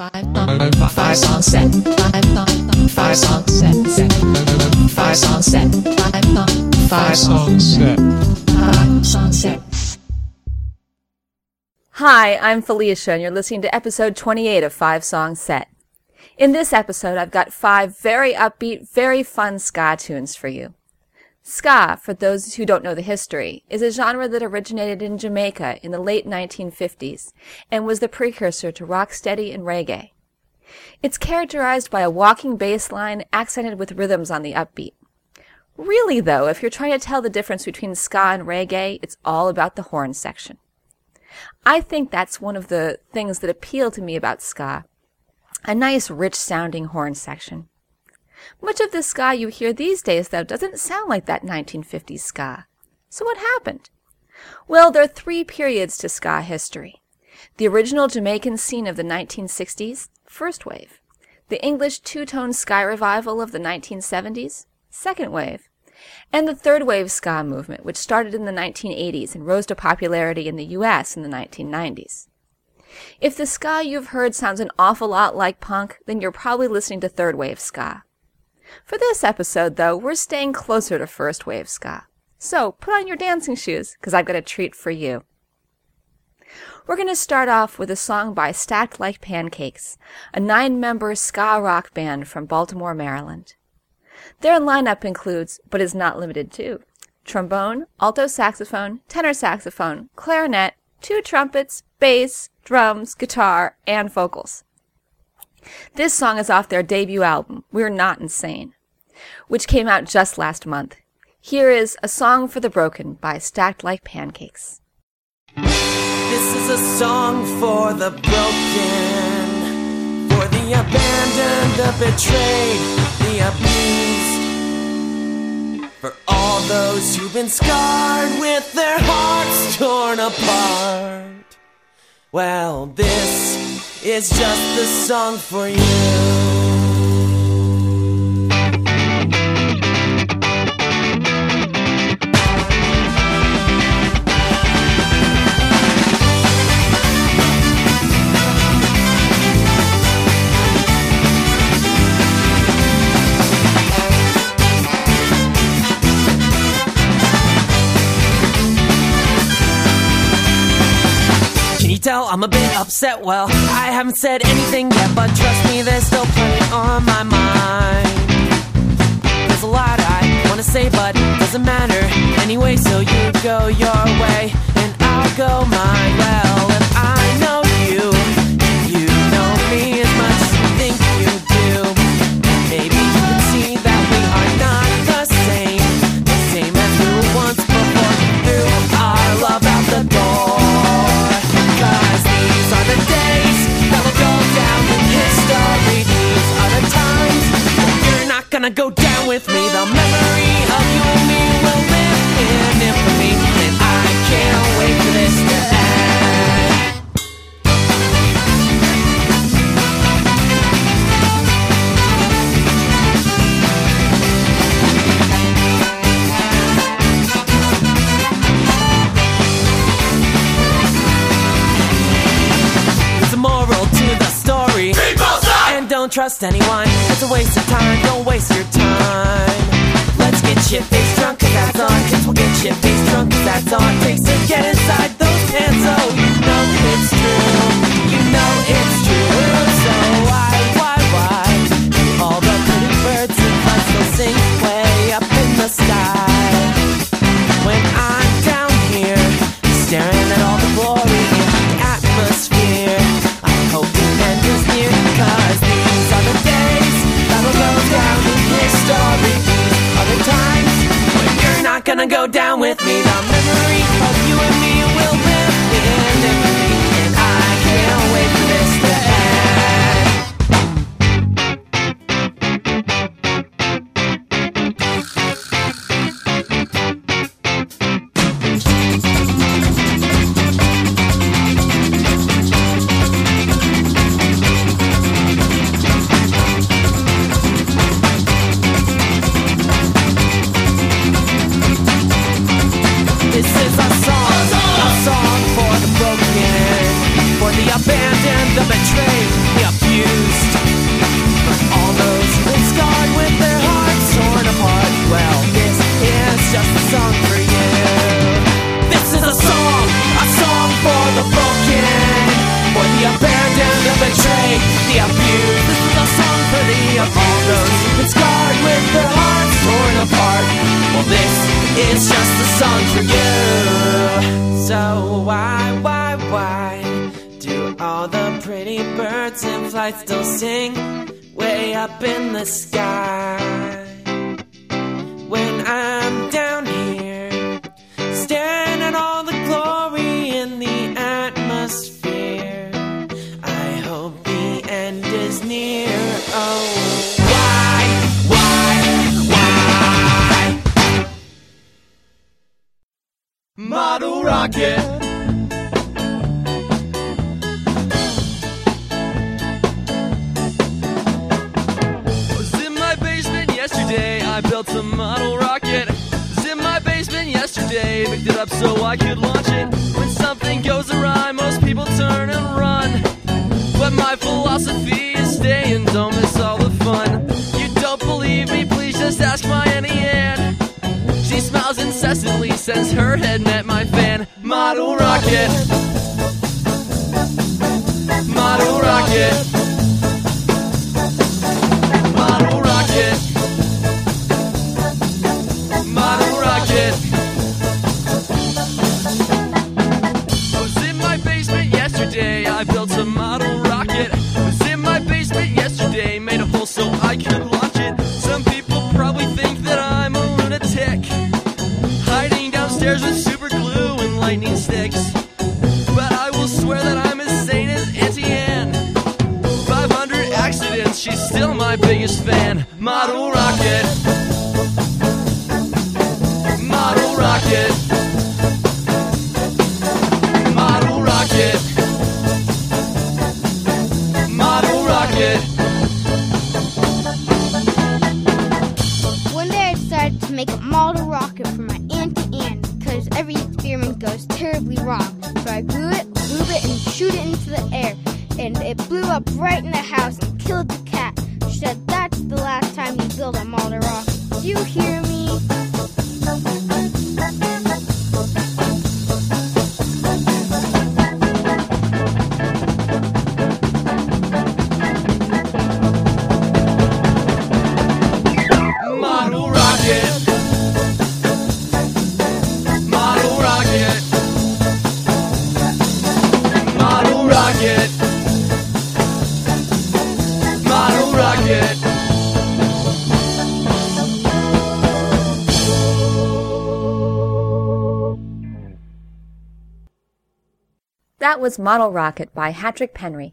Five song set. Hi, I'm Felicia, and you're listening to episode 28 of 5 Song Set. In this episode, I've got 5 very upbeat, very fun ska tunes for you. Ska, for those who don't know the history, is a genre that originated in Jamaica in the late 1950s and was the precursor to rocksteady and reggae. It's characterized by a walking bass line accented with rhythms on the upbeat. Really, though, if you're trying to tell the difference between ska and reggae, it's all about the horn section. I think that's one of the things that appeal to me about ska, a nice, rich-sounding horn section. Much of the ska you hear these days, though, doesn't sound like that 1950s ska. So what happened? Well, there are 3 periods to ska history. The original Jamaican scene of the 1960s, first wave. The English two-tone ska revival of the 1970s, second wave. And the third wave ska movement, which started in the 1980s and rose to popularity in the U.S. in the 1990s. If the ska you've heard sounds an awful lot like punk, then you're probably listening to third wave ska. For this episode, though, we're staying closer to first wave ska. So put on your dancing shoes, because I've got a treat for you. We're going to start off with a song by Stacked Like Pancakes, a 9-member ska rock band from Baltimore, Maryland. Their lineup includes, but is not limited to, trombone, alto saxophone, tenor saxophone, clarinet, 2 trumpets, bass, drums, guitar, and vocals. This song is off their debut album, We're Not Insane, which came out just last month. Here is A Song for the Broken by Stacked Like Pancakes. This is a song for the broken, for the abandoned, the betrayed, the abused, for all those who've been scarred with their hearts torn apart. Well, this it's just the song for you. Can you tell I'm a bit upset? Well, I haven't said anything yet, but trust me, there's still plenty on my mind. There's a lot I want to say, but doesn't matter anyway, so you go your way, and I'll go mine. Well, if I know you know me as much as you think you do. Maybe you can see that we are not the same as we were once before. Threw our love out the door. Gonna go down with me. The memory of you and me will live in infamy, and I can't wait for this to end. There's a moral to the story. People's up! And don't trust anyone. It's a waste of time. Don't waste your time. Let's get shit-faced drunk, cause that's on. Kids will get shit-faced drunk, cause that's on. Takes to get inside those pants, oh, you know it's true. You know it's true. So why? All the pretty birds in class will sing way up in the sky. When I'm down here, staring at all the glory in the atmosphere, I hope the end is near, cause these are the days that'll go down in history. Other times when you're not gonna go down with me. The memory of you and me will live in infamy, and I can't wait for this to end. birds in flight still sing way up in the sky. When I'm down here, staring at all the glory in the atmosphere, I hope the end is near. Oh, why? Model rocket. I built a model rocket. It was in my basement yesterday. Picked it up so I could launch it. When something goes awry, most people turn and run. But my philosophy is stay and don't miss all the fun. You don't believe me? Please just ask my Auntie Anne. She smiles incessantly, says her head met my fan. Model rocket. Model rocket. I built a model rocket. It was in my basement yesterday. Made a hole so I could launch it. Some people probably think that I'm a lunatic, hiding downstairs with super glue and lightning sticks. But I will swear that I'm as sane as Auntie Anne. 500 accidents, she's still my biggest fan. Model rocket. Model rocket. That was Model Rocket by Hatrick Penry.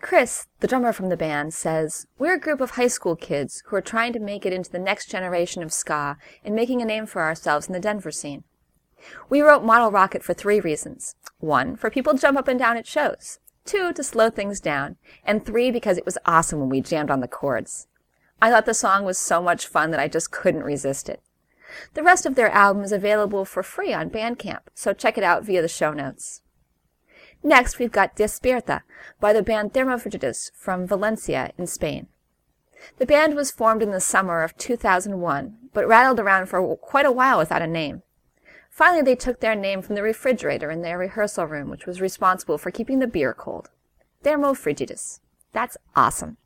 Chris, the drummer from the band, says, "We're a group of high school kids who are trying to make it into the next generation of ska and making a name for ourselves in the Denver scene. We wrote Model Rocket for 3 reasons. 1, for people to jump up and down at shows. 2, to slow things down. And 3, because it was awesome when we jammed on the chords. I thought the song was so much fun that I just couldn't resist it." The rest of their album is available for free on Bandcamp, so check it out via the show notes. Next, we've got Despierta by the band Thermofrigidus from Valencia in Spain. The band was formed in the summer of 2001, but rattled around for quite a while without a name. Finally, they took their name from the refrigerator in their rehearsal room, which was responsible for keeping the beer cold. Thermofrigidus. That's awesome.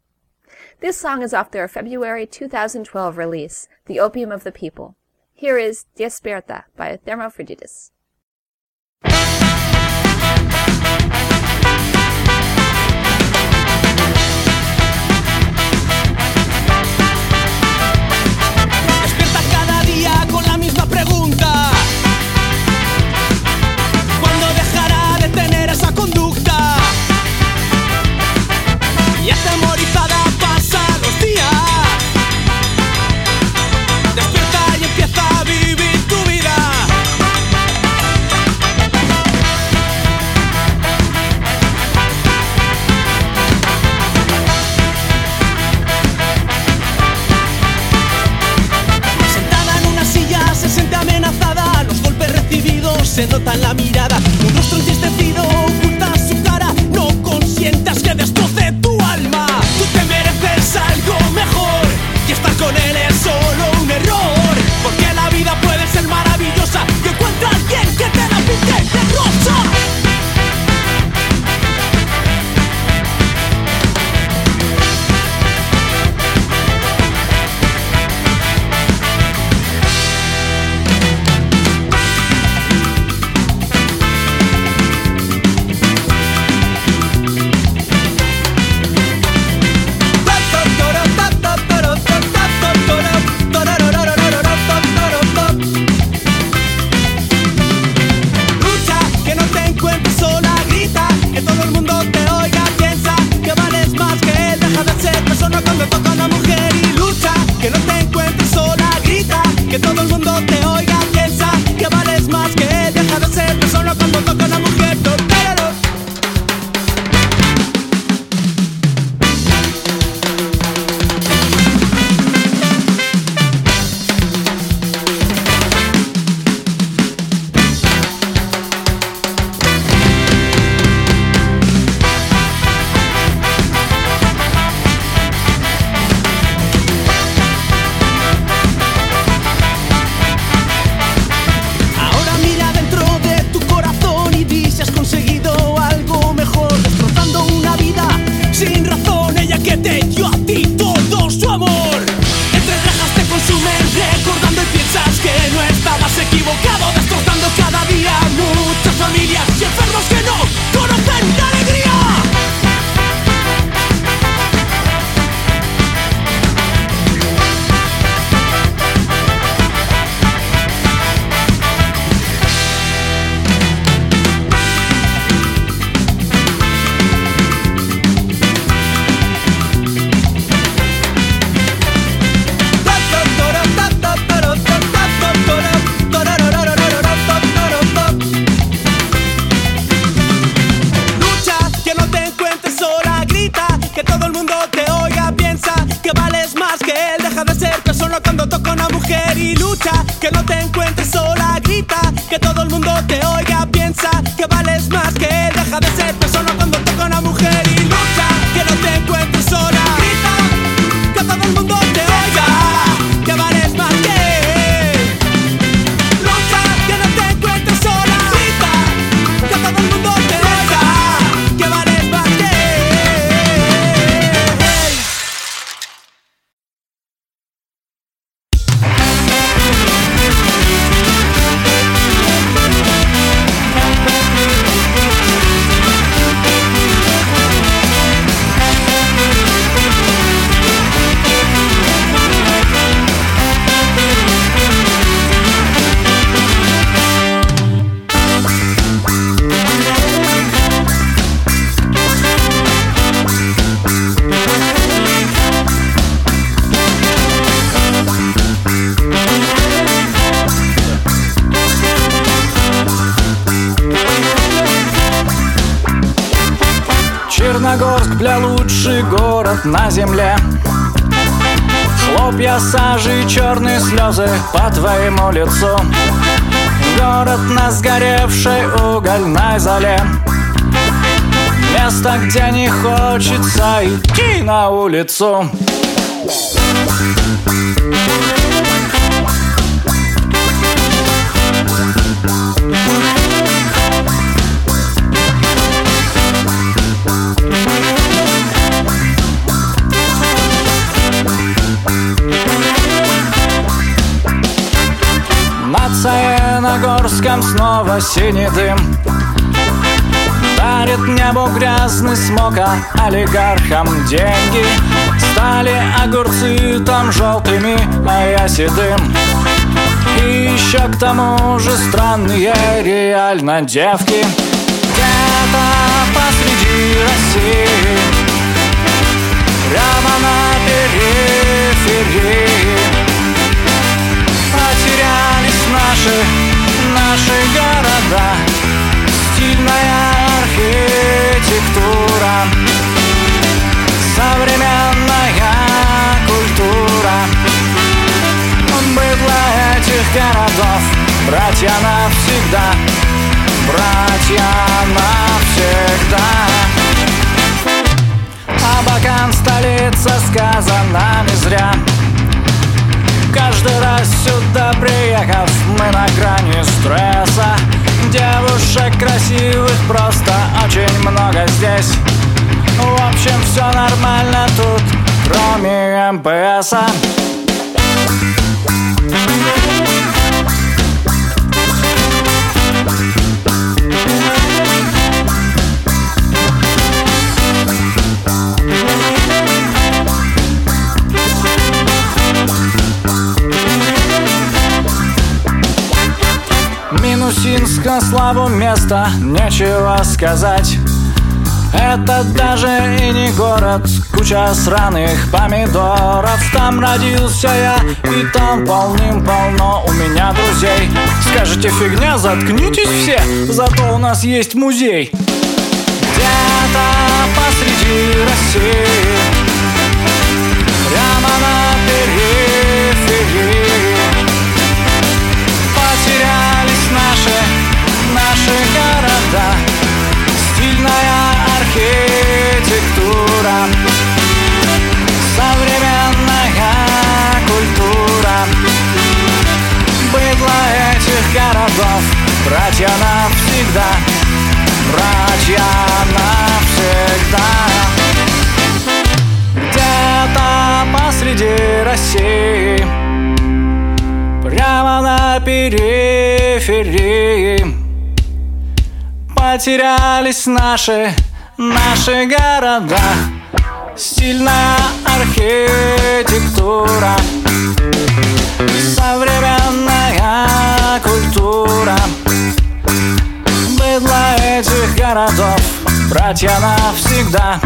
This song is off their February 2012 release, The Opium of the People. Here is Despierta by Thermofrigidus. Con la misma pregunta, ¿cuándo dejará de tener esa conducta? Y atemorizada pasa los días, despierta y empieza a vivir tu vida. Amenazada, los golpes recibidos se notan la mirada, un rostro entristecido oculta su cara. No consientas que destroce tu alma. Tú te mereces algo mejor y estar con él es solo un error, porque la vida puede ser maravillosa y encuentra a alguien que te la pinte de rosa. лучший город на земле. Хлопья сажи, черные слезы по твоему лицу. Город на сгоревшей угольной золе. Место, где не хочется идти на улицу. На Горском снова синий дым. Дарит небу грязный смог, а олигархам деньги. Стали огурцы там желтыми, а я седым. И еще к тому же странные реально девки. Где-то посреди России, прямо на периферии, потерялись наши города. Стильная архитектура, современная культура. Быдло этих городов, братья навсегда, братья навсегда. А Абакан столица, сказана не зря. Каждый раз сюда приехав, мы на грани стресса. Девушек красивых просто очень много здесь. В общем, все нормально тут, кроме МПСа. Минусинска, славу место, нечего сказать. Это даже и не город, куча сраных помидоров. Там родился я, и там полным-полно у меня друзей. Скажете, фигня, заткнитесь все, зато у нас есть музей. Где-то посреди России, прямо на периферии, потерялись наши города. Стильная архитектура, современная культура. Быдло этих городов, братья навсегда, братья навсегда. Где-то посреди России, прямо на периферии, потерялись наши города. Стильная архитектура, современная культура. Быдло этих городов, братья навсегда.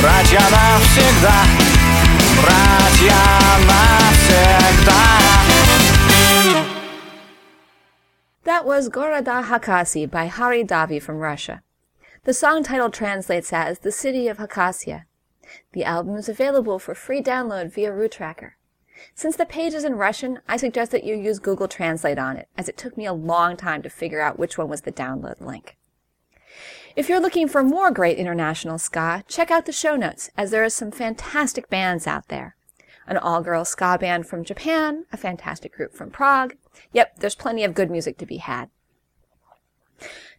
Братья навсегда, братья навсегда. That was Gorod Hakasi by Hari Davi from Russia. The song title translates as The City of Hakasia. The album is available for free download via RuTracker. Since the page is in Russian, I suggest that you use Google Translate on it, as it took me a long time to figure out which one was the download link. If you're looking for more great international ska, check out the show notes, as there are some fantastic bands out there. An all-girl ska band from Japan, a fantastic group from Prague. Yep, there's plenty of good music to be had.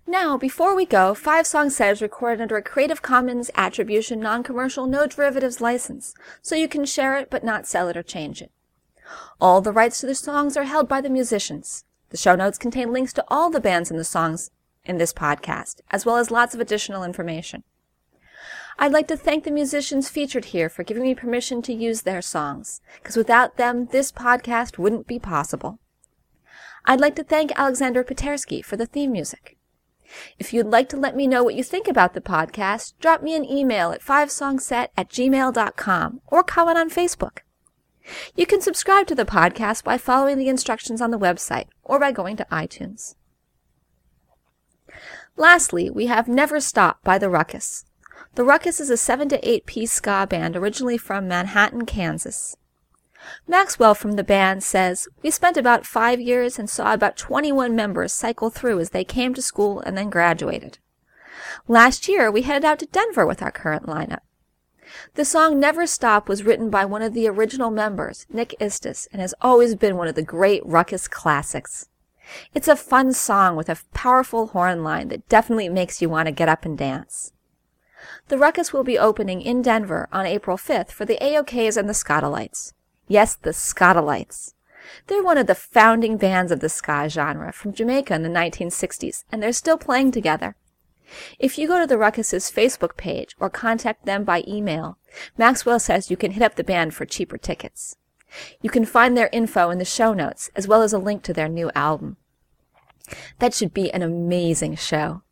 Now, before we go, 5 Song Set is recorded under a Creative Commons Attribution Non-Commercial No Derivatives license, so you can share it but not sell it or change it. All the rights to the songs are held by the musicians. The show notes contain links to all the bands and the songs in this podcast, as well as lots of additional information. I'd like to thank the musicians featured here for giving me permission to use their songs, because without them, this podcast wouldn't be possible. I'd like to thank Alexander Petersky for the theme music. If you'd like to let me know what you think about the podcast, drop me an email at 5songset@gmail.com or comment on Facebook. You can subscribe to the podcast by following the instructions on the website or by going to iTunes. Lastly, we have Never Stop by The Ruckus. The Ruckus is a 7- to 8-piece ska band originally from Manhattan, Kansas. Maxwell from the band says, "We spent about 5 years and saw about 21 members cycle through as they came to school and then graduated. Last year, we headed out to Denver with our current lineup. The song Never Stop was written by one of the original members, Nick Istis, and has always been one of the great Ruckus classics. It's a fun song with a powerful horn line that definitely makes you want to get up and dance." The Ruckus will be opening in Denver on April 5th for the AOKs and the Skatalites. Yes, the Skatalites. They're one of the founding bands of the ska genre from Jamaica in the 1960s, and they're still playing together. If you go to the Ruckus's Facebook page or contact them by email, Maxwell says you can hit up the band for cheaper tickets. You can find their info in the show notes, as well as a link to their new album. That should be an amazing show.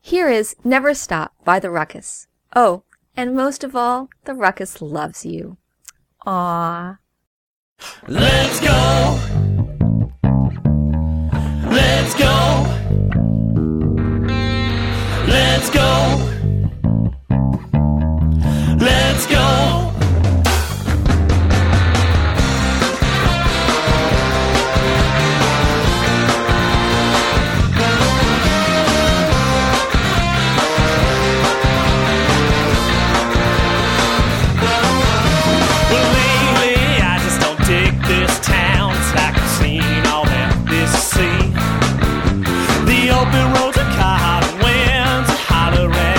Here is Never Stop by The Ruckus. Oh, and most of all, The Ruckus loves you. Aww. Let's go. Let's go. Let's go. Let's go. The open roads are cold, winds are hollering.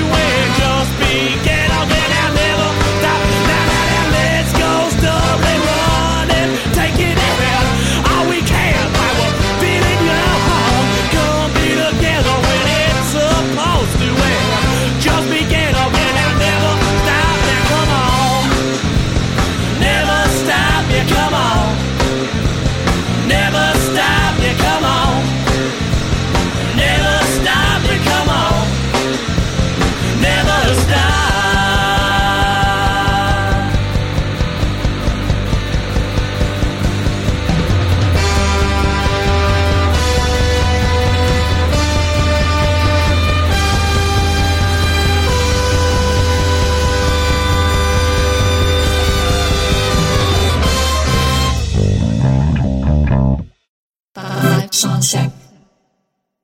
situation just began.